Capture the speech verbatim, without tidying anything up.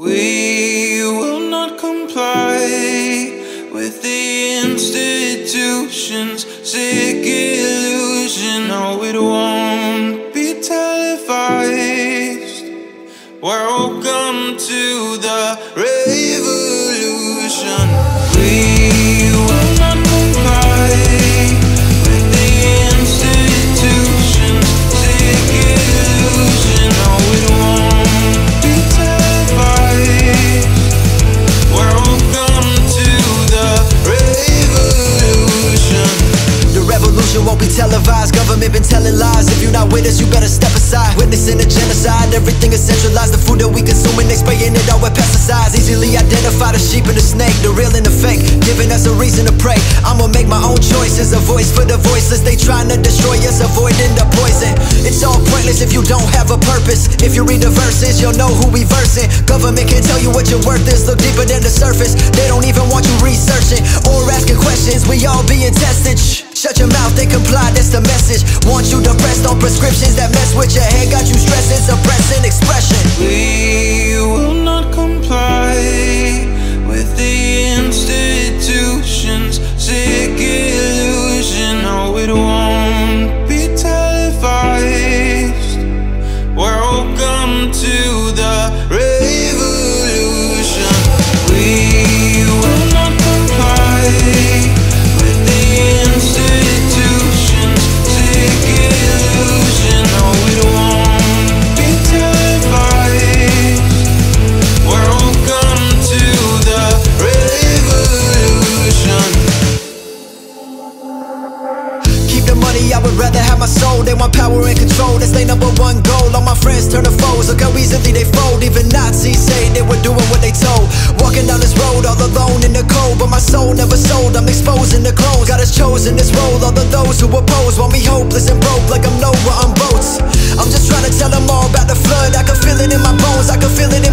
We will not comply with the institution's sick illusion. No, it won't be televised. Welcome to the revolution. We will not comply with the institution's sick illusion. No, it won't. Won't be televised, government been telling lies. If you're not with us, you better step aside. Witnessing a genocide, everything is centralized. The food that we consume and they spraying it out with pesticides. Easily identify the sheep and the snake, the real and the fake, giving us a reason to pray. I'ma make my own choices, a voice for the voiceless. They trying to destroy us, avoiding the poison. It's all pointless if you don't have a purpose. If you read the verses, you'll know who we versing. Government can't tell you what your worth is, look deeper than the surface. They don't even want you researching or asking questions, we all being tested. Shh. Shut your mouth, they comply, that's the message. Want you depressed on prescriptions that mess with your head, got you stressing, suppressing expression. We will not comply with the institution's sick illusion. No, it won't be televised. Welcome to the revolution. We will not comply. I would rather have my soul, they want power and control. That's their number one goal, all my friends turn to foes. Look how easily they fold, even Nazis say they were doing what they told. Walking down this road all alone in the cold, but my soul never sold, I'm exposing the clones. God has chosen this role, all of those who oppose want me hopeless and broke like I'm Noah on boats. I'm just trying to tell them all about the flood, I can feel it in my bones, I can feel it in